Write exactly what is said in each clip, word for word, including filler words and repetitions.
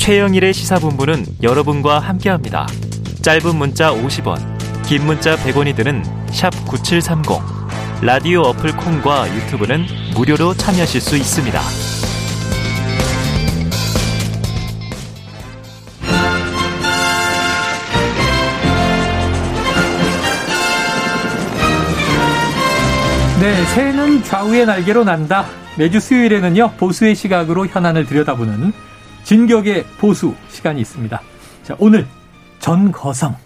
최영일의 시사본부는 여러분과 함께합니다. 짧은 문자 오십 원, 긴 문자 백 원이 드는 샵 구칠삼공, 라디오 어플 콩과 유튜브는 무료로 참여하실 수 있습니다. 네, 새해는 좌우의 날개로 난다. 매주 수요일에는요, 보수의 시각으로 현안을 들여다보는 진격의 보수 시간이 있습니다. 자, 오늘 전거성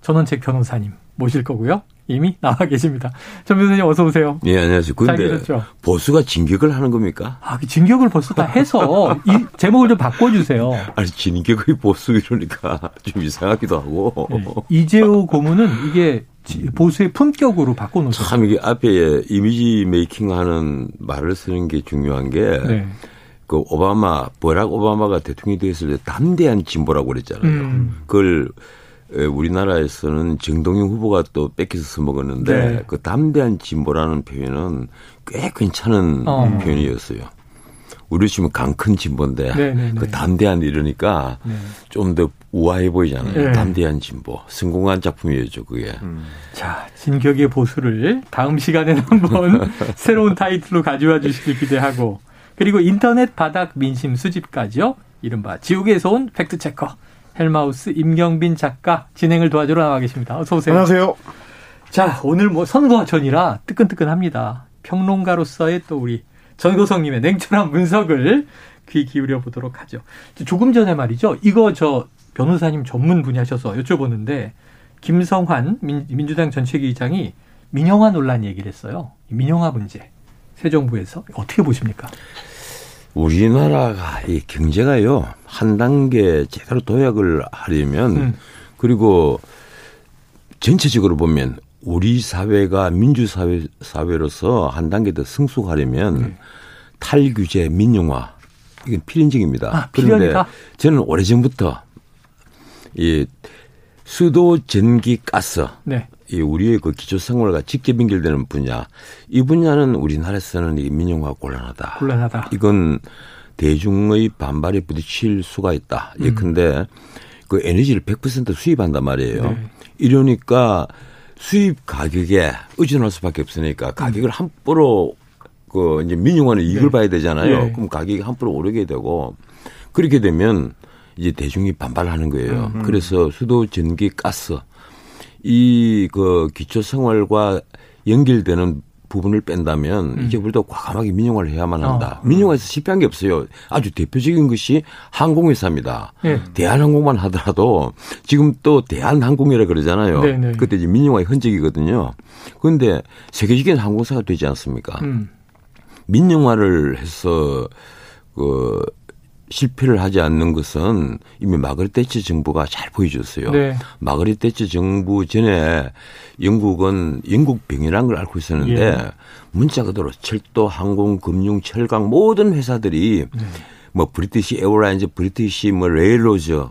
전원책 변호사님 모실 거고요. 이미 나와 계십니다. 전 변호사님 어서 오세요. 예, 안녕하세요. 그런데 보수가 진격을 하는 겁니까? 아, 진격을 벌써 다 해서 이 제목을 좀 바꿔주세요. 아니, 진격의 보수 이러니까 좀 이상하기도 하고. 네, 이재호 고문은 이게 보수의 품격으로 바꿔놓으셨어요. 참 이게 앞에 이미지 메이킹하는 말을 쓰는 게 중요한 게 네. 그 오바마, 버락 오바마가 대통령이 되었을 때 담대한 진보라고 그랬잖아요. 음. 그걸 우리나라에서는 정동영 후보가 또 뺏겨서 써먹었는데 네. 그 담대한 진보라는 표현은 꽤 괜찮은 어. 표현이었어요. 우리 지금 강큰 진보인데 네네네. 그 담대한 이러니까 네. 좀 더 우아해 보이잖아요. 네. 담대한 진보. 성공한 작품이었죠, 그게. 음. 자, 진격의 보수를 다음 시간에는 한번 새로운 타이틀로 가져와 주시길 기대하고 그리고 인터넷 바닥 민심 수집까지요. 이른바 지옥에서 온 팩트체커 헬마우스 임경빈 작가 진행을 도와주러 나와 계십니다. 어서 오세요. 안녕하세요. 자, 오늘 뭐 선거 전이라 뜨끈뜨끈합니다. 평론가로서의 또 우리 전거성님의 냉철한 분석을 귀 기울여 보도록 하죠. 조금 전에 말이죠. 이거 저 변호사님 전문 분야셔서 여쭤보는데 김성환 민, 민주당 전책위의장이 민영화 논란 얘기를 했어요. 민영화 문제. 새 정부에서. 어떻게 보십니까? 우리나라가 이 경제가요. 한 단계 제대로 도약을 하려면 음. 그리고 전체적으로 보면 우리 사회가 민주사회, 사회로서 한 단계 더 성숙하려면 네. 탈규제, 민영화, 이건 필연적입니다. 아, 그런데 저는 오래전부터 이 수도, 전기, 가스, 네. 이 우리의 그 기초생활과 직접 연결되는 분야, 이 분야는 우리나라에서는 이 민영화가 곤란하다. 곤란하다. 이건 대중의 반발에 부딪힐 수가 있다. 음. 예컨대 그 에너지를 백 퍼센트 수입한단 말이에요. 네. 이러니까 수입 가격에 의존할 수밖에 없으니까 가격을 함부로 그 이제 민영화는 이익을 네. 봐야 되잖아요. 네. 그럼 가격이 함부로 오르게 되고 그렇게 되면 이제 대중이 반발하는 거예요. 음흠. 그래서 수도, 전기, 가스 이 그 기초 생활과 연결되는 부분을 뺀다면 음. 이제 우리도 과감하게 민영화를 해야만 한다. 어. 민영화에서 실패한 게 없어요. 아주 대표적인 것이 항공회사입니다. 네. 대한항공만 하더라도 지금 또 대한항공이라 그러잖아요. 네, 네. 그때 이제 민영화의 흔적이거든요. 그런데 세계적인 항공사가 되지 않습니까? 음. 민영화를 해서 그 실패를 하지 않는 것은 이미 마거릿 대처 정부가 잘 보여줬어요. 네. 마거릿 대처 정부 전에 영국은 영국병이라는 걸 앓고 있었는데 예. 문자 그대로 철도, 항공, 금융, 철강 모든 회사들이 네. 뭐 브리티시 에어라인즈, 브리티시 뭐 레일로즈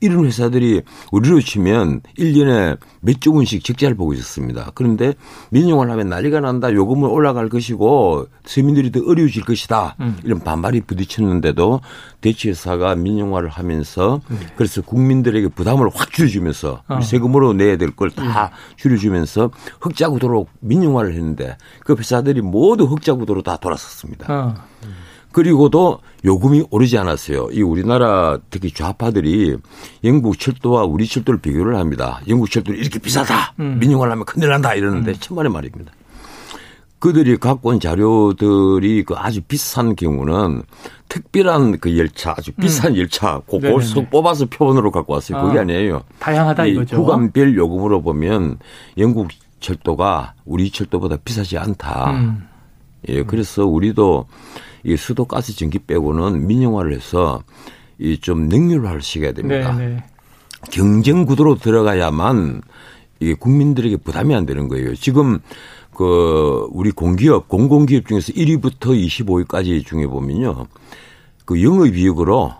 이런 회사들이 우리로 치면 일 년에 몇 조분씩 적자를 보고 있었습니다. 그런데 민영화를 하면 난리가 난다. 요금은 올라갈 것이고 서민들이 더 어려워질 것이다. 음. 이런 반발이 부딪혔는데도 대체회사가 민영화를 하면서 네. 그래서 국민들에게 부담을 확 줄여주면서 어. 세금으로 내야 될 걸 다 네. 줄여주면서 흑자 구도로 민영화를 했는데 그 회사들이 모두 흑자 구도로 다 돌아섰습니다. 어. 음. 그리고도 요금이 오르지 않았어요. 이 우리나라 특히 좌파들이 영국 철도와 우리 철도를 비교를 합니다. 영국 철도는 이렇게 비싸다. 음. 민영화를 하면 큰일 난다 이러는데 음. 천만의 말입니다. 그들이 갖고 온 자료들이 그 아주 비싼 경우는 특별한 그 열차, 아주 비싼 음. 열차, 그걸 뽑아서 표본으로 갖고 왔어요. 아, 그게 아니에요. 다양하다 이거죠. 구간별 요금으로 보면 영국 철도가 우리 철도보다 비싸지 않다. 음. 예, 그래서 우리도 이 수도 가스 전기 빼고는 민영화를 해서 이 좀 능률화를 시켜야 됩니다. 네네. 경쟁 구도로 들어가야만 이 국민들에게 부담이 안 되는 거예요. 지금 그 우리 공기업, 공공기업 중에서 일 위부터 이십오 위까지 중에 보면요, 그 영업 이익으로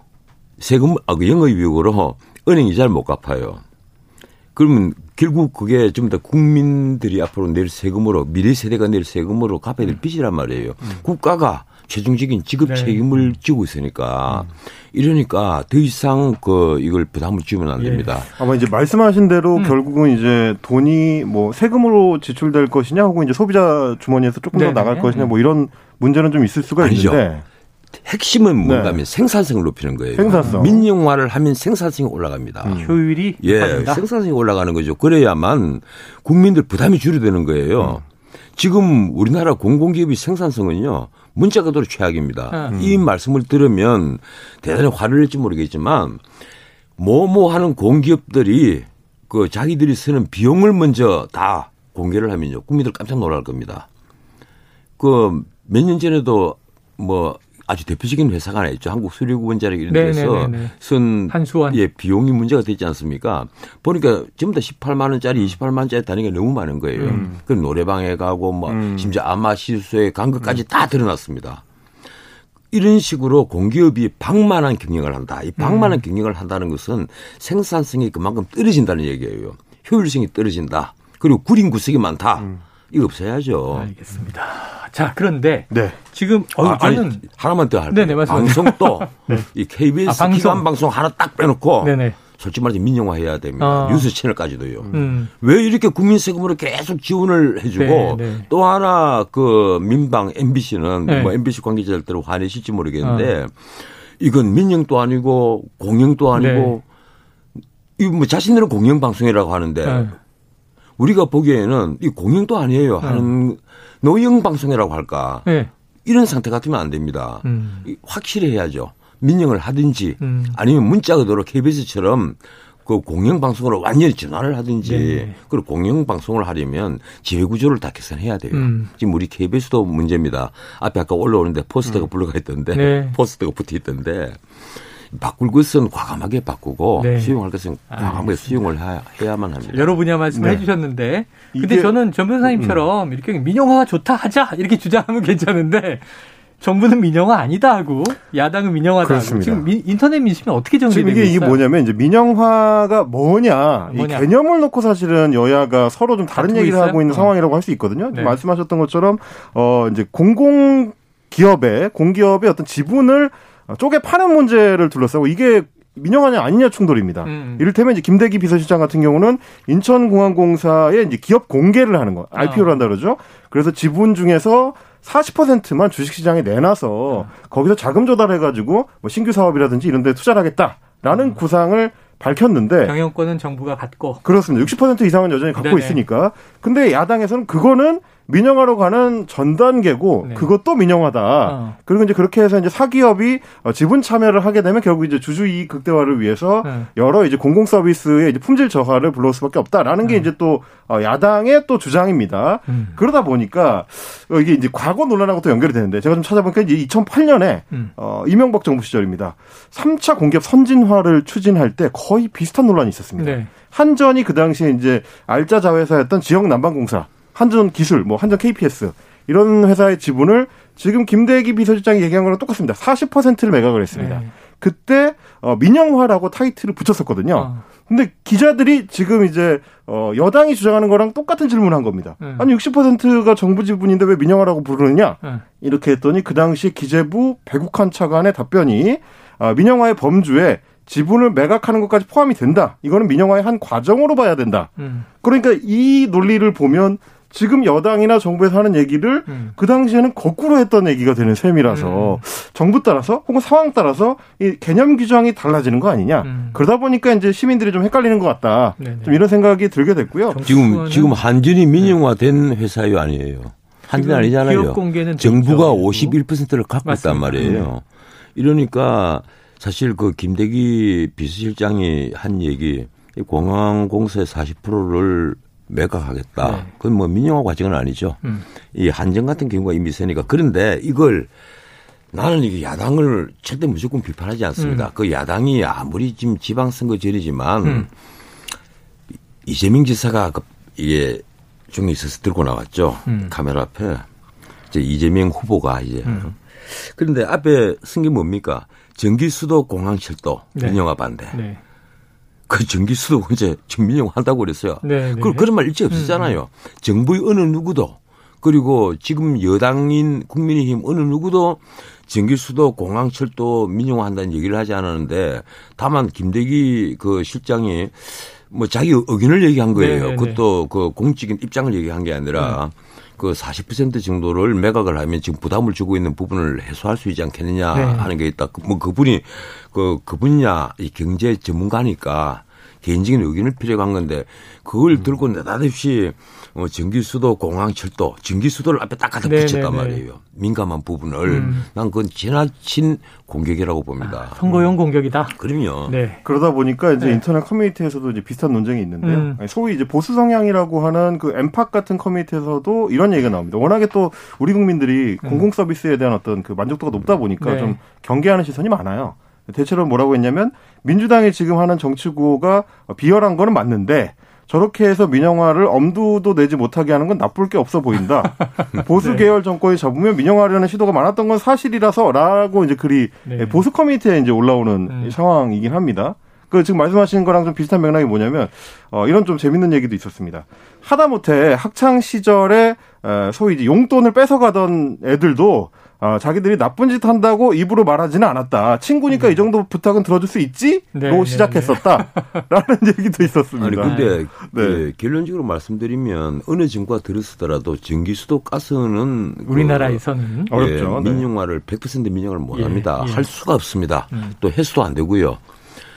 세금, 아, 그 영업 이익으로 은행이 잘 못 갚아요. 그러면 결국 그게 좀 더 국민들이 앞으로 낼 세금으로 미래 세대가 낼 세금으로 갚아야 될 빚이란 말이에요. 음. 국가가 최종적인 지급 네. 책임을 지고 있으니까 음. 이러니까 더 이상 그 이걸 부담을 주면 안 됩니다. 예. 아마 이제 말씀하신 대로 음. 결국은 이제 돈이 뭐 세금으로 지출될 것이냐 혹은 이제 소비자 주머니에서 조금 네네. 더 나갈 것이냐 뭐 이런 문제는 좀 있을 수가 아니죠. 있는데. 핵심은 뭔가 하면 네. 생산성을 높이는 거예요. 생산성. 민영화를 하면 생산성이 올라갑니다. 음. 효율이 예, 높아진다. 생산성이 올라가는 거죠. 그래야만 국민들 부담이 줄어드는 거예요. 음. 지금 우리나라 공공기업의 생산성은요. 문자 그대로 최악입니다. 음. 이 말씀을 들으면 대단히 화를 낼지 모르겠지만 뭐뭐 하는 공기업들이 그 자기들이 쓰는 비용을 먼저 다 공개를 하면요. 국민들 깜짝 놀랄 겁니다. 그 몇 년 전에도 뭐 아주 대표적인 회사가 하나 있죠. 한국수력원자력 이런 데서 쓴 예, 비용이 문제가 되지 않습니까? 보니까 전부 다 십팔만 원짜리, 이십팔만 원짜리 단위가 너무 많은 거예요. 음. 그 노래방에 가고 뭐 음. 심지어 아마실소에 간 것까지 음. 다 드러났습니다. 이런 식으로 공기업이 방만한 경영을 한다. 이 방만한 음. 경영을 한다는 것은 생산성이 그만큼 떨어진다는 얘기예요. 효율성이 떨어진다. 그리고 구린 구석이 많다. 음. 이거 없애야죠. 알겠습니다. 자, 그런데 네. 지금 어, 아, 저는 아니, 하나만 더 할게요. 네네, 방송 또 네. 이 케이비에스 아, 방송. 기관 방송 하나 딱 빼놓고 네네. 솔직히 말해서 민영화해야 됩니다. 아. 뉴스 채널까지도요. 음. 왜 이렇게 국민 세금으로 계속 지원을 해주고 네네. 또 하나 그 민방 엠비씨는 네. 뭐 엠비씨 관계자들대로 화내실지 모르겠는데 아. 이건 민영도 아니고 공영도 아니고 네. 이 뭐 자신들은 공영 방송이라고 하는데. 네. 우리가 보기에는 이 공영도 아니에요 하는 네. 노영 방송이라고 할까 네. 이런 상태 같으면 안 됩니다. 음. 확실히 해야죠. 민영을 하든지 음. 아니면 문자 그대로 케이비에스처럼 그 공영 방송으로 완전히 전환을 하든지 네. 그리고 공영 방송을 하려면 지배 구조를 다 개선해야 돼요. 음. 지금 우리 케이비에스도 문제입니다. 앞에 아까 올라오는데 포스터가 음. 블루가 있던데 네. 포스터가 붙어 있던데. 바꿀 것은 과감하게 바꾸고 네. 수용할 것은 과감하게 아, 수용을 해야, 해야만 합니다. 여러 분야 말씀해 네. 주셨는데 근데 저는 전 변호사님처럼 음. 이렇게 민영화 좋다 하자 이렇게 주장하면 괜찮은데 정부는 민영화 아니다 하고 야당은 민영화다 그렇습니다. 하고 지금 미, 인터넷 민심이 어떻게 정리되고 있어요? 지금 이게 뭐냐면 이제 민영화가 뭐냐, 뭐냐. 이 개념을 놓고 사실은 여야가 서로 좀 다른 얘기를 있어요? 하고 있는 어. 상황이라고 할 수 있거든요. 네. 말씀하셨던 것처럼 어, 이제 공공기업의 공기업의 어떤 지분을 쪼개 파는 문제를 둘러싸고 이게 민영화냐 아니냐 충돌입니다. 음. 이를테면 이제 김대기 비서실장 같은 경우는 인천공항공사에 이제 기업 공개를 하는 거, 아이피오를 어. 한다 그러죠. 그래서 지분 중에서 사십 퍼센트만 주식시장에 내놔서 어. 거기서 자금 조달해가지고 뭐 신규 사업이라든지 이런 데 투자를 하겠다라는 어. 구상을 밝혔는데 경영권은 정부가 갖고 그렇습니다. 육십 퍼센트 이상은 여전히 갖고 네네. 있으니까. 근데 야당에서는 그거는 민영화로 가는 전 단계고 네. 그것도 민영화다. 어. 그리고 이제 그렇게 해서 이제 사기업이 지분 참여를 하게 되면 결국 이제 주주 이익 극대화를 위해서 네. 여러 이제 공공 서비스의 이제 품질 저하를 불러올 수밖에 없다라는 네. 게 이제 또 야당의 또 주장입니다. 음. 그러다 보니까 이게 이제 과거 논란하고 또 연결이 되는데 제가 좀 찾아보니까 이제 이천팔 년에 음. 어, 이명박 정부 시절입니다. 삼 차 공기업 선진화를 추진할 때 거의 비슷한 논란이 있었습니다. 네. 한전이 그 당시에 이제 알짜 자회사였던 지역 난방공사 한전 기술, 뭐, 한전 케이피에스, 이런 회사의 지분을 지금 김대기 비서실장이 얘기한 거랑 똑같습니다. 사십 퍼센트를 매각을 했습니다. 네. 그때, 어, 민영화라고 타이틀을 붙였었거든요. 어. 근데 기자들이 지금 이제, 어, 여당이 주장하는 거랑 똑같은 질문을 한 겁니다. 네. 아니, 육십 퍼센트가 정부 지분인데 왜 민영화라고 부르느냐? 네. 이렇게 했더니 그 당시 기재부 배국한 차관의 답변이, 어, 민영화의 범주에 지분을 매각하는 것까지 포함이 된다. 이거는 민영화의 한 과정으로 봐야 된다. 음. 그러니까 이 논리를 보면 지금 여당이나 정부에서 하는 얘기를 음. 그 당시에는 거꾸로 했던 얘기가 되는 셈이라서 음. 정부 따라서 혹은 상황 따라서 이 개념 규정이 달라지는 거 아니냐. 음. 그러다 보니까 이제 시민들이 좀 헷갈리는 것 같다. 네네. 좀 이런 생각이 들게 됐고요. 지금 지금 한전이 민영화된 네. 회사요 아니에요. 한전 아니잖아요. 기업 공개는 정부가 오십일 퍼센트를 갖고 맞습니다. 있단 말이에요. 네. 이러니까 사실 그 김대기 비서실장이 한 얘기 공항공사의 사십 퍼센트를 매각하겠다. 네. 그건 뭐 민영화 과정은 아니죠. 음. 이 한전 같은 경우가 이미 있으니까. 그런데 이걸 나는 이게 야당을 절대 무조건 비판하지 않습니다. 음. 그 야당이 아무리 지금 지방선거 전이지만 음. 이재명 지사가 그 이게 중에 있어서 들고 나왔죠. 음. 카메라 앞에 이제 이재명 후보가 이제 음. 그런데 앞에 쓴 게 뭡니까? 전기수도 공항철도 네. 민영화 반대. 네. 그 전기수도 이제 민영화한다고 그랬어요. 네, 네. 그런 말 일체 없었잖아요. 음. 정부의 어느 누구도 그리고 지금 여당인 국민의힘 어느 누구도 전기수도 공항철도 민영화한다는 얘기를 하지 않았는데, 다만 김대기 그 실장이 뭐 자기 의견을 얘기한 거예요. 네네네. 그것도 그 공적인 입장을 얘기한 게 아니라 네. 그 사십 퍼센트 정도를 매각을 하면 지금 부담을 주고 있는 부분을 해소할 수 있지 않겠느냐 네. 하는 게 있다. 뭐 그분이 그 그분이냐 이 경제 전문가니까 개인적인 의견을 필요한 건데 그걸 들고 내다없이 어, 전기수도 공항철도 전기수도를 앞에 딱 갖다 붙였단 말이에요. 민감한 부분을. 음. 난 그건 지나친 공격이라고 봅니다. 아, 선거용 공격이다. 그럼요. 네. 그러다 보니까 이제 네. 인터넷 커뮤니티에서도 이제 비슷한 논쟁이 있는데요. 음. 소위 이제 보수 성향이라고 하는 그 엠팍 같은 커뮤니티에서도 이런 얘기가 나옵니다. 워낙에 또 우리 국민들이 음. 공공 서비스에 대한 어떤 그 만족도가 높다 보니까 네. 좀 경계하는 시선이 많아요. 대체로 뭐라고 했냐면 민주당이 지금 하는 정치구호가 비열한 거는 맞는데 저렇게 해서 민영화를 엄두도 내지 못하게 하는 건 나쁠 게 없어 보인다. 보수 계열 정권이 잡으면 민영화라는 시도가 많았던 건 사실이라서라고 이제 글이 네. 보수 커뮤니티에 이제 올라오는 네. 상황이긴 합니다. 그 지금 말씀하신 거랑 좀 비슷한 맥락이 뭐냐면 어, 이런 좀 재밌는 얘기도 있었습니다. 하다못해 학창 시절에 소위 이제 용돈을 뺏어가던 애들도 아, 자기들이 나쁜 짓 한다고 입으로 말하지는 않았다. 친구니까 네. 이 정도 부탁은 들어줄 수 있지? 네, 로 시작했었다라는 네, 네. 얘기도 있었습니다. 아니 근데 네. 네, 결론적으로 말씀드리면 어느 정부가 들었으더라도 전기수도 가스는 우리나라에서는 그, 어렵죠. 예, 민영화를 백 퍼센트 민영화를 못합니다. 예, 예. 할 수가 없습니다. 음. 또 해수도 안 되고요.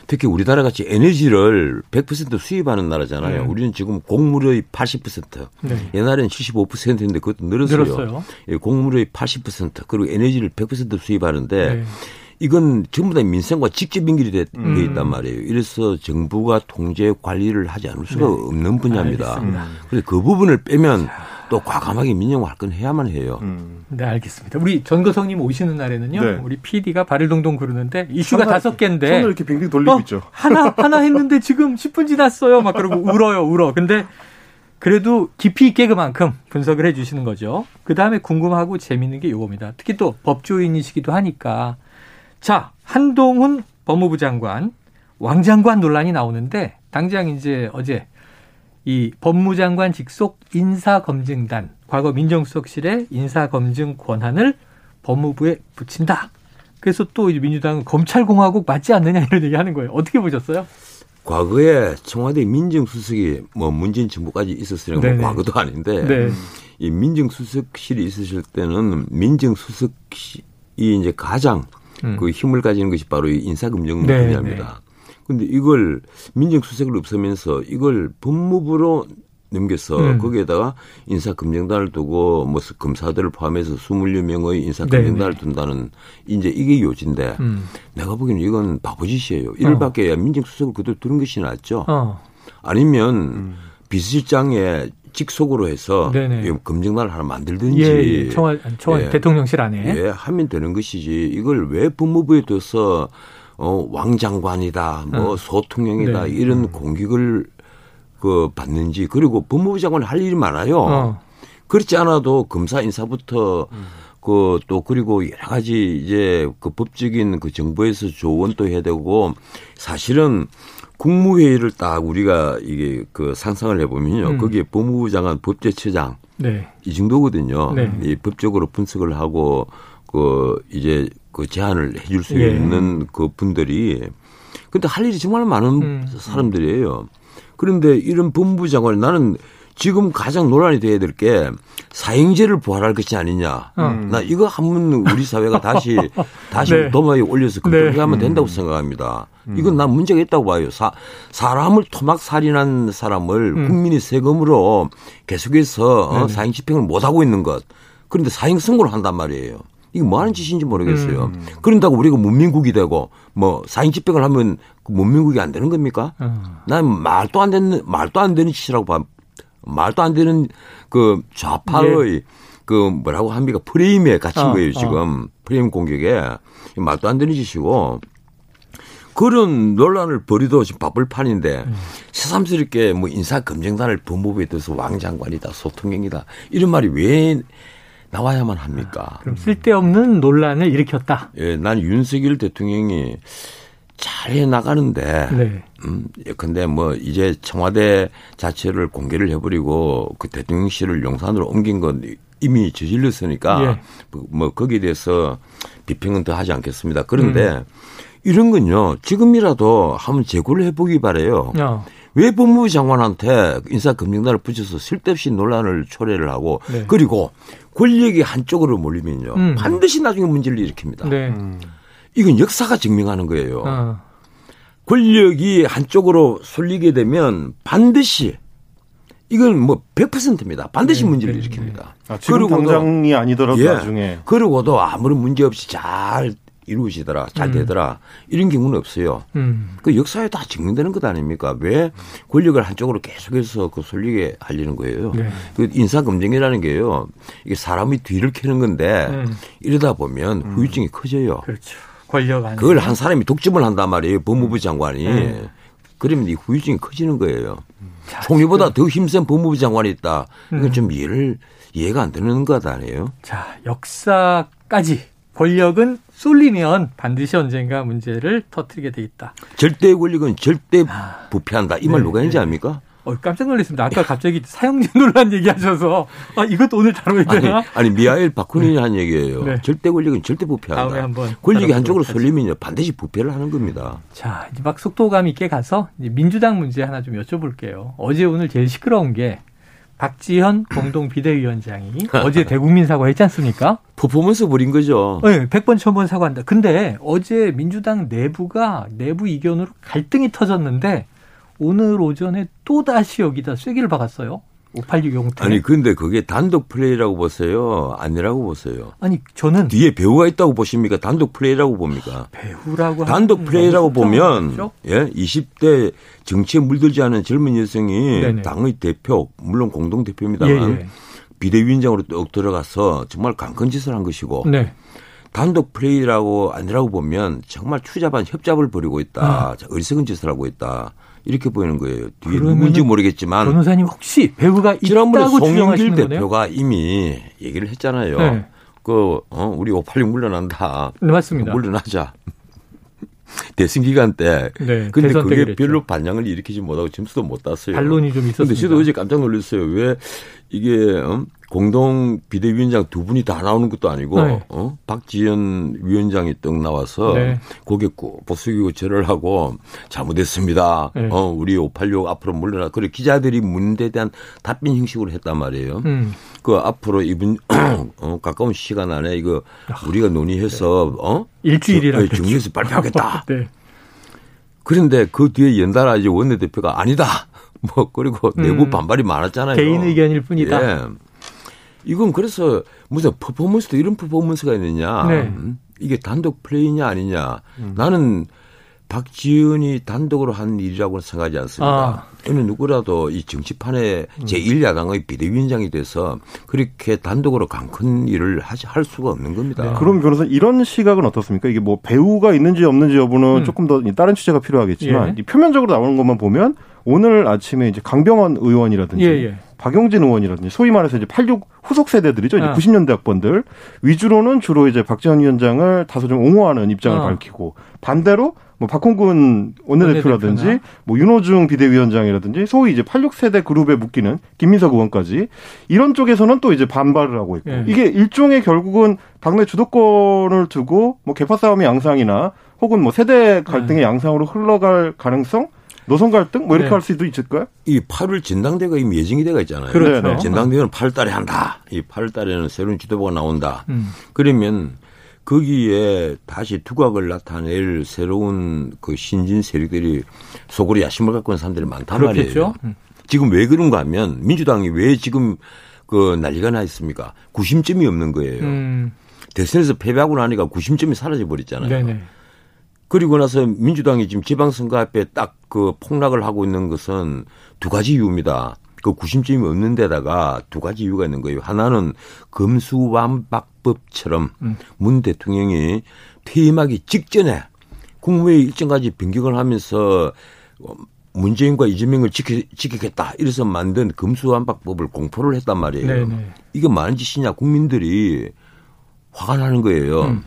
특히 우리나라같이 에너지를 백 퍼센트 수입하는 나라잖아요. 네. 우리는 지금 곡물의 팔십 퍼센트. 네. 옛날에는 칠십오 퍼센트인데 그것도 늘었어요. 늘었어요. 예, 곡물의 팔십 퍼센트. 그리고 에너지를 백 퍼센트 수입하는데 네. 이건 전부 다 민생과 직접 연결이 돼 음. 있단 말이에요. 이래서 정부가 통제 관리를 하지 않을 수가 네. 없는 분야입니다. 알겠습니다. 그래서 그 부분을 빼면 또 과감하게 민영화할 건 해야만 해요. 음. 네, 알겠습니다. 우리 전거성님 오시는 날에는요. 네. 우리 피디가 발을 동동 구르는데 이슈가 다섯 개인데 손을 이렇게 빙빙 돌리고 어, 있죠. 하나 하나 했는데 지금 십 분 지났어요. 막 그러고 울어요. 울어. 근데 그래도 깊이 있게 그만큼 분석을 해 주시는 거죠. 그다음에 궁금하고 재밌는 게 이겁니다. 특히 또 법조인이시기도 하니까. 자, 한동훈 법무부 장관 왕장관 논란이 나오는데 당장 이제 어제 이 법무장관 직속 인사검증단, 과거 민정수석실의 인사검증 권한을 법무부에 붙인다. 그래서 또 이제 민주당은 검찰공화국 맞지 않느냐 이런 얘기하는 거예요. 어떻게 보셨어요? 과거에 청와대 민정수석이 뭐 문재인 정부까지 있었으니까 네네. 과거도 아닌데 네. 이 민정수석실이 있으실 때는 민정수석이 이제 가장 음. 그 힘을 가지는 것이 바로 이 인사검증 분야입니다. 근데 이걸 민정수석을 없애면서 이걸 법무부로 넘겨서 음. 거기에다가 인사검증단을 두고 뭐 검사들을 포함해서 이십육 명의 인사검증단을 네네. 둔다는 이제 이게 요지인데 음. 내가 보기에는 이건 바보짓이에요. 이를밖에 어. 민정수석을 그대로 두는 것이 낫죠. 어. 아니면 음. 비서실장에 직속으로 해서 검증단을 하나 만들든지 예, 예. 청와, 청와 예. 대통령실 안에 예, 하면 되는 것이지 이걸 왜 법무부에 둬서 어, 왕장관이다, 뭐, 음. 소통령이다, 네. 이런 음. 공격을, 그, 받는지, 그리고 법무부 장관 할 일이 많아요. 어. 그렇지 않아도 검사 인사부터, 음. 그, 또, 그리고 여러 가지, 이제, 그 법적인 그 정부에서 조언도 해야 되고, 사실은 국무회의를 딱 우리가 이게 그 상상을 해보면요. 음. 거기에 법무부 장관 법제처장. 네. 이 정도거든요. 네. 이 법적으로 분석을 하고, 그, 이제, 그 제안을 해줄 수 예. 있는 그 분들이 근데 할 일이 정말 많은 음. 사람들이에요. 그런데 이런 법무부 장관이 나는 지금 가장 논란이 돼야 될 게 사형제를 부활할 것이 아니냐. 음. 나 이거 한번 우리 사회가 다시 다시 네. 도마에 올려서 극복하면 네. 된다고 생각합니다. 이건 난 문제가 있다고 봐요. 사, 사람을 토막살인한 사람을 음. 국민의 세금으로 계속해서 어, 사형 집행을 못 하고 있는 것. 그런데 사형 선고를 한단 말이에요. 이게 뭐 하는 짓인지 모르겠어요. 음. 그런다고 우리가 문민국이 되고 뭐 사형 집행을 하면 문민국이 안 되는 겁니까? 음. 난 말도 안 되는 말도 안 되는 짓이라고 봐. 말도 안 되는 그 좌파의 예. 그 뭐라고 합니까? 프레임에 갇힌 아, 거예요, 지금. 아. 프레임 공격에 말도 안 되는 짓이고 그런 논란을 벌이도 지금 바쁠 판인데 음. 새삼스럽게 뭐 인사 검증단을 법무부에 둬서 왕장관이다, 소통령이다 이런 말이 왜 나와야만 합니까? 아, 그럼 쓸데없는 논란을 일으켰다. 예, 난 윤석열 대통령이 잘해 나가는데, 네. 음, 근데 뭐 이제 청와대 자체를 공개를 해버리고 그 대통령실을 용산으로 옮긴 건 이미 저질렀으니까 예. 뭐 거기에 대해서 비평은 더 하지 않겠습니다. 그런데 음. 이런 건요. 지금이라도 한번 재고를 해보기 바래요. 어. 왜 법무부 장관한테 인사검증단을 붙여서 쓸데없이 논란을 초래를 하고 네. 그리고 권력이 한쪽으로 몰리면요. 음. 반드시 나중에 문제를 일으킵니다. 네. 음. 이건 역사가 증명하는 거예요. 어. 권력이 한쪽으로 쏠리게 되면 반드시 이건 뭐 백 퍼센트입니다. 반드시 네, 문제를 네, 일으킵니다. 아, 지금 당장이 아니더라도 예, 나중에. 그러고도 아무런 문제 없이 잘 이루어지더라, 잘 음. 되더라 이런 경우는 없어요. 음. 그 역사에 다 증명되는 것 아닙니까? 왜 권력을 한쪽으로 계속해서 그 쏠리게 하려는 거예요? 네. 그 인사검증이라는 게요. 이게 사람이 뒤를 캐는 건데 음. 이러다 보면 후유증이 음. 커져요. 그렇죠. 권력 안. 그걸 한 사람이 독점을 한단 말이에요. 법무부 장관이. 음. 그러면 이 후유증이 커지는 거예요. 총리보다 더 힘센 법무부 장관이 있다. 이건 좀 이해를, 이해가 안 되는 것 아니에요? 자, 역사까지 권력은 쏠리면 반드시 언젠가 문제를 터뜨리게 돼 있다. 절대 권력은 절대 부패한다. 이 말 아, 누가 했는지 압니까? 어, 깜짝 놀랐습니다. 아까 갑자기 사형제 논란 얘기하셔서 아, 이것도 오늘 다뤄야 되나? 아니, 아니 미하일 바쿠닌이 네. 한 얘기예요. 네. 절대 권력은 절대 부패한다. 다음에 한번 권력이 한쪽으로 쏠리면 반드시 부패를 하는 겁니다. 자, 이제 막 속도감 있게 가서 이제 민주당 문제 하나 좀 여쭤볼게요. 어제 오늘 제일 시끄러운 게 박지현 공동 비대위원장이 어제 대국민 사과했지 않습니까? 퍼포먼스 부린 거죠. 네, 백 번, 천 번 사과한다. 근데 어제 민주당 내부가 내부 이견으로 갈등이 터졌는데 오늘 오전에 또다시 여기다 쐐기를 박았어요. 오팔육 용태. 아니 근데 그게 단독 플레이라고 보세요? 아니라고 보세요? 아니 저는. 뒤에 배우가 있다고 보십니까? 단독 플레이라고 봅니까? 배우라고. 단독 플레이라고 보면 예, 이십 대 정치에 물들지 않은 젊은 여성이 네네. 당의 대표 물론 공동대표입니다만 예예. 비대위원장으로 뚝 들어가서 정말 강큰 짓을 한 것이고 네. 단독 플레이라고 아니라고 보면 정말 추잡한 협잡을 벌이고 있다. 아. 어리석은 짓을 하고 있다. 이렇게 보이는 거예요. 뒤에 누군지 모르겠지만. 변호사님 혹시 배우가 있다고 주장하시는 거네요? 송영길 대표가 이미 얘기를 했잖아요. 네. 그 어, 우리 오팔육 물러난다. 네, 맞습니다. 물러나자. 대선 기간 때. 네, 근데 그게 때그랬죠. 별로 반향을 일으키지 못하고 점수도 못 땄어요. 반론이 좀 있었습니다. 근데 저도 어제 깜짝 놀랐어요. 왜 이게 어? 공동 비대위원장 두 분이 다 나오는 것도 아니고 네. 어? 박지현 위원장이 떡 나와서 네. 고개 꼭 숙이고 절을 하고 잘못했습니다. 네. 어, 우리 오팔육 앞으로 물러나. 그래 기자들이 문제에 대한 답변 형식으로 했단 말이에요. 음. 그 앞으로 이분 어, 가까운 시간 안에 이거 우리가 논의해서 네. 어? 일주일이라도 정리해서 발표하겠다. 네. 그런데 그 뒤에 연달아 이제 원내대표가 아니다. 뭐 그리고 음. 내부 반발이 많았잖아요. 개인 의견일 뿐이다. 예. 이건 그래서 무슨 퍼포먼스도 이런 퍼포먼스가 있느냐. 네. 이게 단독 플레이냐 아니냐. 음. 나는 박지은이 단독으로 한 일이라고는 생각하지 않습니다. 저는 아. 누구라도 이 정치판에 음. 제일 야당의 비대위원장이 돼서 그렇게 단독으로 강큰 일을 할 수가 없는 겁니다. 네. 그럼 변호사님 이런 시각은 어떻습니까? 이게 뭐 배우가 있는지 없는지 여부는 음. 조금 더 다른 취재가 필요하겠지만 예. 표면적으로 나오는 것만 보면 오늘 아침에 이제 강병원 의원이라든지 예, 예. 박용진 의원이라든지 소위 말해서 이제 팔십육 후속 세대들이죠. 아. 이제 구십 년대 학번들 위주로는 주로 이제 박지원 위원장을 다소 좀 옹호하는 입장을 아. 밝히고 반대로 뭐 박홍근 원내대표라든지 원내대표나. 뭐 윤호중 비대위원장이라든지 소위 이제 팔십육 세대 그룹에 묶이는 김민석 의원까지 이런 쪽에서는 또 이제 반발을 하고 있고 예. 이게 일종의 결국은 당내 주도권을 두고 뭐 계파 싸움의 양상이나 혹은 뭐 세대 갈등의 예. 양상으로 흘러갈 가능성 노선 갈등? 뭐 이렇게 네. 할 수도 있을까요? 이 팔월 전당대회가 이미 예정이 되어 있잖아요. 그렇죠. 전당대회는 팔월 달에 한다. 이 팔월 달에는 새로운 지도부가 나온다. 음. 그러면 거기에 다시 두각을 나타낼 새로운 그 신진 세력들이 속으로 야심을 갖고 있는 사람들이 많단 그렇겠죠? 말이에요. 음. 지금 왜 그런가 하면 민주당이 왜 지금 그 난리가 나 있습니까? 구심점이 없는 거예요. 음. 대선에서 패배하고 나니까 구심점이 사라져버렸잖아요. 네네. 그리고 나서 민주당이 지금 지방선거 앞에 딱 그 폭락을 하고 있는 것은 두 가지 이유입니다. 그 구심점이 없는 데다가 두 가지 이유가 있는 거예요. 하나는 검수완박법처럼 음. 문 대통령이 퇴임하기 직전에 국무회의 일정까지 변경을 하면서 문재인과 이재명을 지키, 지키겠다 이래서 만든 검수완박법을 공포를 했단 말이에요. 네네. 이게 많은 짓이냐 국민들이 화가 나는 거예요. 음.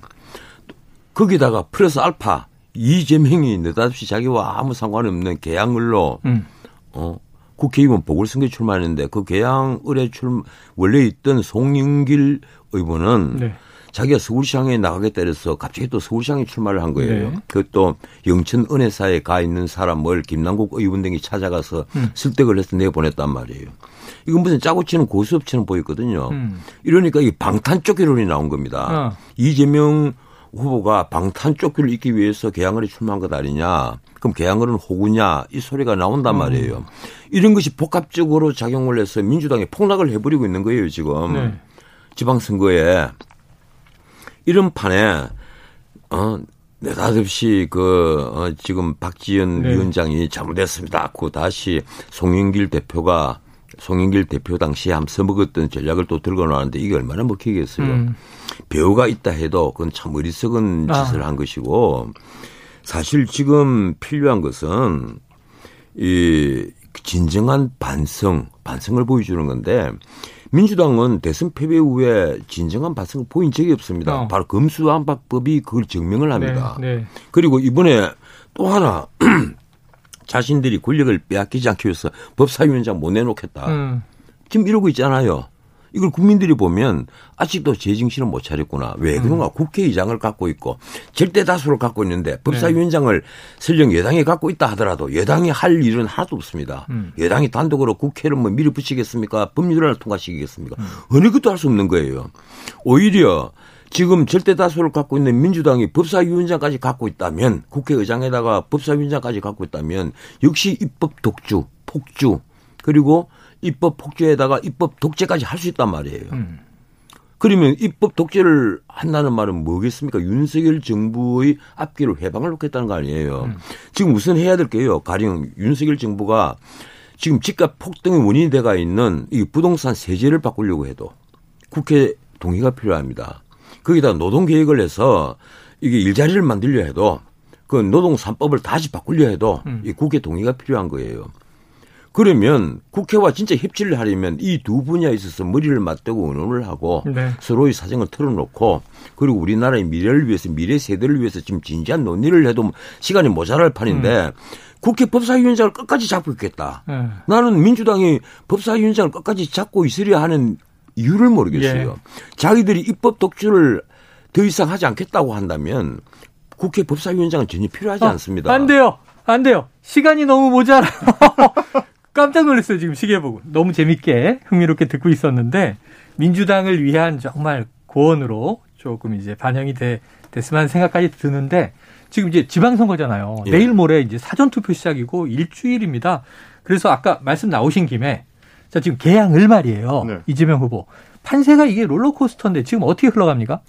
거기다가 플러스 알파 이재명이 느닷없이 자기와 아무 상관없는 계약물로 음. 어, 국회의원 보궐선거 출마했는데 그 개항 의뢰 출 원래 있던 송영길 의원은 네. 자기가 서울시장에 나가겠다 그래서 갑자기 또 서울시장에 출마를 한 거예요. 네. 그것도 영천 은혜사에 가 있는 사람을 김남국 의원 등이 찾아가서 음. 설득을 해서 내보냈단 말이에요. 이건 무슨 짜고 치는 고스톱처럼 보였거든요. 음. 이러니까 이 방탄 쫓기론이 나온 겁니다. 어. 이재명 후보가 방탄 쫓기를 잇기 위해서 개항을에 출마한 것 아니냐. 그럼 개항을은 호구냐. 이 소리가 나온단 말이에요. 음. 이런 것이 복합적으로 작용을 해서 민주당이 폭락을 해버리고 있는 거예요. 지금 네. 지방선거에. 이런 판에 어, 느닷없이 그 어, 지금 박지현 네. 위원장이 잘못했습니다. 그 다시 송영길 대표가 송영길 대표 당시에 함 써먹었던 전략을 또 들고 나왔는데 이게 얼마나 먹히겠어요. 음. 배우가 있다 해도 그건 참 어리석은 아. 짓을 한 것이고 사실 지금 필요한 것은 이 진정한 반성, 반성을 보여주는 건데. 민주당은 대선 패배 후에 진정한 반성을 보인 적이 없습니다. 어. 바로 검수완박법이 그걸 증명을 합니다. 네, 네. 그리고 이번에 또 하나 자신들이 권력을 빼앗기지 않기 위해서 법사위원장 못 내놓겠다. 음. 지금 이러고 있잖아요. 이걸 국민들이 보면 아직도 제정신을 못 차렸구나. 왜 그런가? 음. 국회의장을 갖고 있고 절대 다수를 갖고 있는데 법사위원장을 네. 설령 여당이 갖고 있다 하더라도 여당이 할 일은 하나도 없습니다. 음. 여당이 단독으로 국회를 뭐 밀어붙이겠습니까? 법률을 통과시키겠습니까? 음. 어느 것도 할 수 없는 거예요. 오히려 지금 절대 다수를 갖고 있는 민주당이 법사위원장까지 갖고 있다면 국회의장에다가 법사위원장까지 갖고 있다면 역시 입법 독주, 폭주 그리고 입법 폭주에다가 입법 독재까지 할 수 있단 말이에요. 음. 그러면 입법 독재를 한다는 말은 뭐겠습니까? 윤석열 정부의 앞길을 해방을 놓겠다는 거 아니에요. 음. 지금 우선 해야 될 게요. 가령 윤석열 정부가 지금 집값 폭등의 원인이 돼가 있는 이 부동산 세제를 바꾸려고 해도 국회 동의가 필요합니다. 거기다 노동 개혁을 해서 이게 일자리를 만들려 해도 그 노동 삼 법을 다시 바꾸려 해도 음. 이 국회 동의가 필요한 거예요. 그러면 국회와 진짜 협치를 하려면 이 두 분야에 있어서 머리를 맞대고 의논을 하고 네. 서로의 사정을 털어놓고 그리고 우리나라의 미래를 위해서 미래 세대를 위해서 지금 진지한 논의를 해도 시간이 모자랄 판인데 음. 국회 법사위원장을 끝까지 잡고 있겠다. 네. 나는 민주당이 법사위원장을 끝까지 잡고 있으려 하는 이유를 모르겠어요. 예. 자기들이 입법 독주를 더 이상 하지 않겠다고 한다면 국회 법사위원장은 전혀 필요하지 아, 않습니다. 안 돼요. 안 돼요. 시간이 너무 모자라. 깜짝 놀랐어요. 지금 시계 보고. 너무 재밌게 흥미롭게 듣고 있었는데 민주당을 위한 정말 고언으로 조금 이제 반영이 돼, 됐으면 하는 생각까지 드는데 지금 이제 지방선거잖아요. 예. 내일 모레 이제 사전투표 시작이고 일주일입니다. 그래서 아까 말씀 나오신 김에 자 지금 개항을 말이에요. 네. 이재명 후보. 판세가 이게 롤러코스터인데 지금 어떻게 흘러갑니까?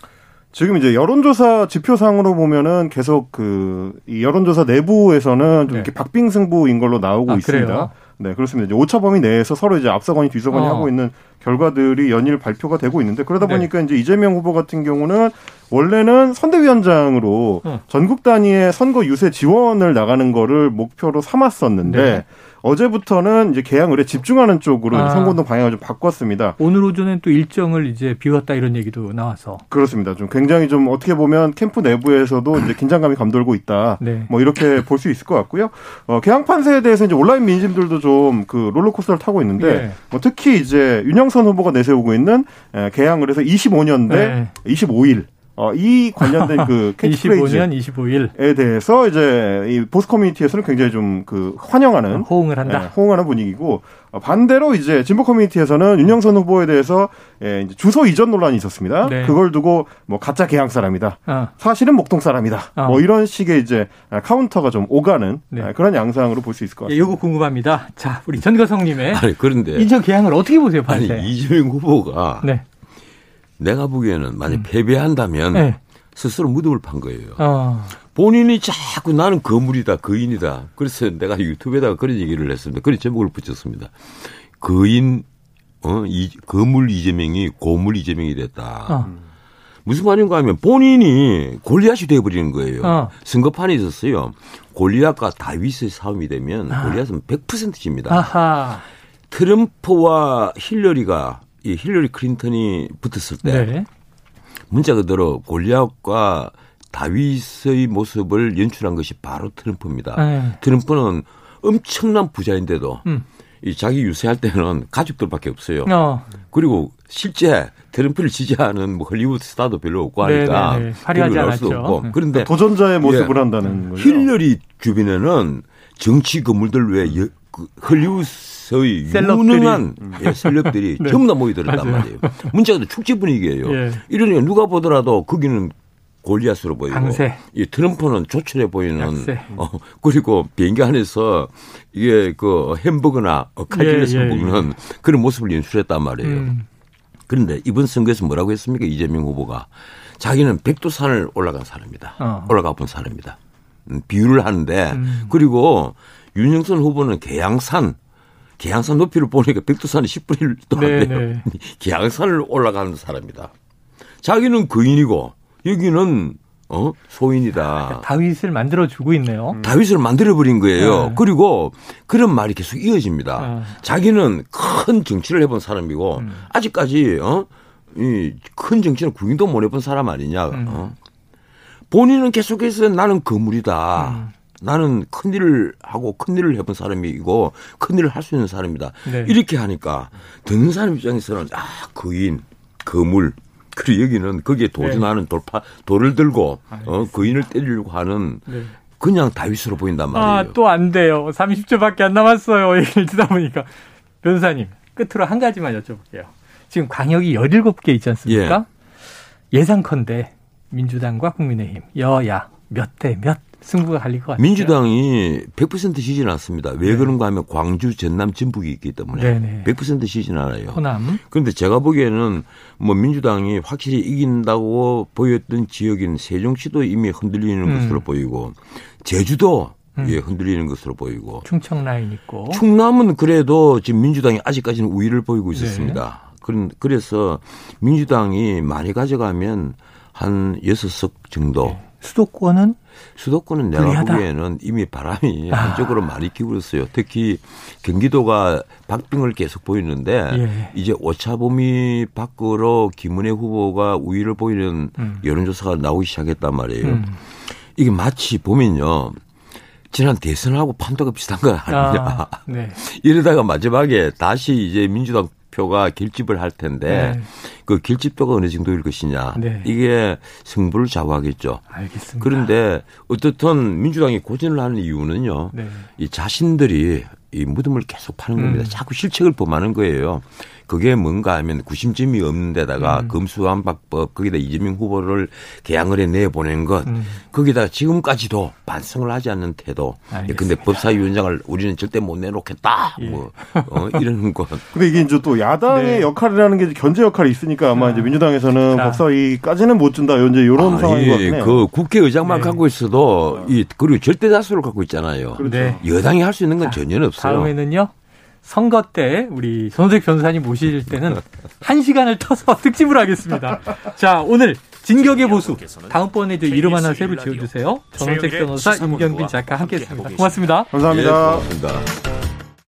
지금 이제 여론조사 지표상으로 보면은 계속 그 이 여론조사 내부에서는 좀 네. 이렇게 박빙승부인 걸로 나오고 아, 있습니다. 그래요? 네, 그렇습니다. 이제 오차 범위 내에서 서로 이제 앞서거니 뒤서거니 어. 하고 있는 결과들이 연일 발표가 되고 있는데 그러다 네. 보니까 이제 이재명 후보 같은 경우는 원래는 선대위원장으로 어. 전국 단위의 선거 유세 지원을 나가는 거를 목표로 삼았었는데 네. 어제부터는 이제 개항 의뢰 집중하는 쪽으로 아. 선거운동 방향을 좀 바꿨습니다. 오늘 오전엔 또 일정을 이제 비웠다 이런 얘기도 나와서 그렇습니다. 좀 굉장히 좀 어떻게 보면 캠프 내부에서도 이제 긴장감이 감돌고 있다. 네. 뭐 이렇게 볼 수 있을 것 같고요. 어, 개항 판세에 대해서 이제 온라인 민심들도 좀 그 롤러코스터를 타고 있는데 네. 뭐 특히 이제 윤영 선 후보가 내세우고 있는 개항을 해서 이십오 년대 네. 이십오 일 어, 이 관련된 그 캐치프레이즈 이십오 년 이십오 일에 대해서 이제 이 보수 커뮤니티에서는 굉장히 좀 그 환영하는 호응을 한다. 예, 호응하는 분위기고 반대로 이제 진보 커뮤니티에서는 윤영선 후보에 대해서 예, 이제 주소 이전 논란이 있었습니다. 네. 그걸 두고 뭐 가짜 개항 사람이다. 어. 사실은 목동 사람이다. 어. 뭐 이런 식의 이제 카운터가 좀 오가는 네. 그런 양상으로 볼 수 있을 것 같습니다. 예, 이거 궁금합니다. 자, 우리 전거성님의 아니 그런데 인천 개항을 어떻게 보세요, 반대? 아니 이재명 후보가. 네. 내가 보기에는 만약 음. 패배한다면 네. 스스로 무덤을 판 거예요. 어. 본인이 자꾸 나는 거물이다, 거인이다. 그래서 내가 유튜브에다가 그런 얘기를 했습니다. 그런 제목을 붙였습니다. 거인, 어, 이, 거물 이재명이 고물 이재명이 됐다. 어. 무슨 말인가 하면 본인이 골리앗이 돼버리는 거예요. 어. 선거판에 있었어요. 골리앗과 다윗의 싸움이 되면 아. 골리앗은 백 퍼센트 집니다. 아하. 트럼프와 힐러리가 이 힐러리 클린턴이 붙었을 때 네. 문자 그대로 골리앗과 다윗의 모습을 연출한 것이 바로 트럼프입니다. 네. 트럼프는 엄청난 부자인데도 음. 이 자기 유세할 때는 가족들밖에 없어요. 어. 그리고 실제 트럼프를 지지하는 뭐 헐리우드 스타도 별로 없고 하니까 화려하지 않았죠. 네. 그런데 도전자의 모습을 예, 한다는 거죠. 힐러리 주변에는 정치 건물들 외에 그 헐리우드의 셀럽들이. 유능한 예, 셀럽들이 네. 전부 다 모여들었단 말이에요. 문제가 축제 분위기예요. 예. 이러니 누가 보더라도 거기는 골리앗으로 보이고 강세. 이 트럼프는 조촐해 보이는 어, 그리고 비행기 안에서 이게 그 햄버거나 칼질해서 예, 예, 먹는 예. 그런 모습을 연출했단 말이에요. 음. 그런데 이번 선거에서 뭐라고 했습니까? 이재명 후보가 자기는 백두산을 올라간 사람이다. 어. 올라가 본 사람이다. 음, 비유를 하는데 음. 그리고 윤영선 후보는 계양산 계양산 높이를 보니까 백두산이 십분의 일도 안 돼요. 계양산을 올라가는 사람이다. 자기는 거인이고 여기는 어 소인이다. 다윗을 만들어주고 있네요. 다윗을 만들어버린 거예요. 네. 그리고 그런 말이 계속 이어집니다. 아. 자기는 큰 정치를 해본 사람이고 음. 아직까지 어? 이 큰 정치는 구경도 못 해본 사람 아니냐. 음. 어? 본인은 계속해서 나는 거물이다. 음. 나는 큰일을 하고 큰일을 해본 사람이고 큰일을 할 수 있는 사람이다. 네. 이렇게 하니까 듣는 사람 입장에서는 아 거인, 거물. 그리고 여기는 거기에 도전하는 네. 돌파, 돌을 들고 어, 거인을 때리려고 하는 네. 그냥 다윗으로 보인단 말이에요. 아, 또 안 돼요. 삼십 초밖에 안 남았어요. 얘기를 듣다 보니까. 변호사님, 끝으로 한 가지만 여쭤볼게요. 지금 광역이 열일곱 개 있지 않습니까? 예. 예상컨대 민주당과 국민의힘, 여야 몇 대 몇 승부가 갈릴 것 같아요. 민주당이 백 퍼센트 지지는 않습니다. 왜 네. 그런가 하면 광주, 전남, 전북이 있기 때문에 네네. 백 퍼센트 지지는 않아요. 호남. 그런데 제가 보기에는 뭐 민주당이 확실히 이긴다고 보였던 지역인 세종시도 이미 흔들리는 음. 것으로 보이고 제주도 음. 예, 흔들리는 것으로 보이고 충청 라인 있고 충남은 그래도 지금 민주당이 아직까지는 우위를 보이고 있었습니다. 네. 그래서 민주당이 많이 가져가면 한 여섯 석 정도. 네. 수도권은? 수도권은 내가 불리하다. 보기에는 이미 바람이 한쪽으로 아. 많이 기울었어요. 특히 경기도가 박빙을 계속 보이는데 예. 이제 오차범위 밖으로 김은혜 후보가 우위를 보이는 음. 여론조사가 나오기 시작했단 말이에요. 음. 이게 마치 보면요. 지난 대선하고 판도가 비슷한 거 아니냐. 아, 네. 이러다가 마지막에 다시 이제 민주당 표가 결집을 할 텐데 네. 그 결집도가 어느 정도일 것이냐. 네. 이게 승부를 좌우하겠죠. 알겠습니다. 그런데 어떻든 민주당이 고전을 하는 이유는요. 네. 이 자신들이 이 무덤을 계속 파는 겁니다. 음. 자꾸 실책을 범하는 거예요. 그게 뭔가 하면 구심점이 없는 데다가 음. 검수완박법 거기다 이재명 후보를 계양을 해 내보낸 것 음. 거기다가 지금까지도 반성을 하지 않는 태도. 그런데 법사위원장을 우리는 절대 못 내놓겠다. 예. 뭐 어, 이런 것. 근데 이게 이제 또 야당의 네. 역할이라는 게 견제 역할이 있으니까 아마 음. 이제 민주당에서는 자. 법사위까지는 못 준다. 이제 이런 아, 상황인 것 같네요. 그 국회의장만 네. 갖고 있어도 이 그리고 절대 다수를 갖고 있잖아요. 그렇죠. 네. 여당이 할 수 있는 건 자. 전혀 없어요. 다음에는요. 선거 때 우리 전원책 변호사님 모실 때는 한 시간을 터서 특집을 하겠습니다. 자, 오늘 진격의 보수. 다음번에도 이름 하나 새로 지어주세요. 전원책 변호사, 임경빈 작가 함께했습니다. 고맙습니다. 감사합니다. 예, 고맙습니다.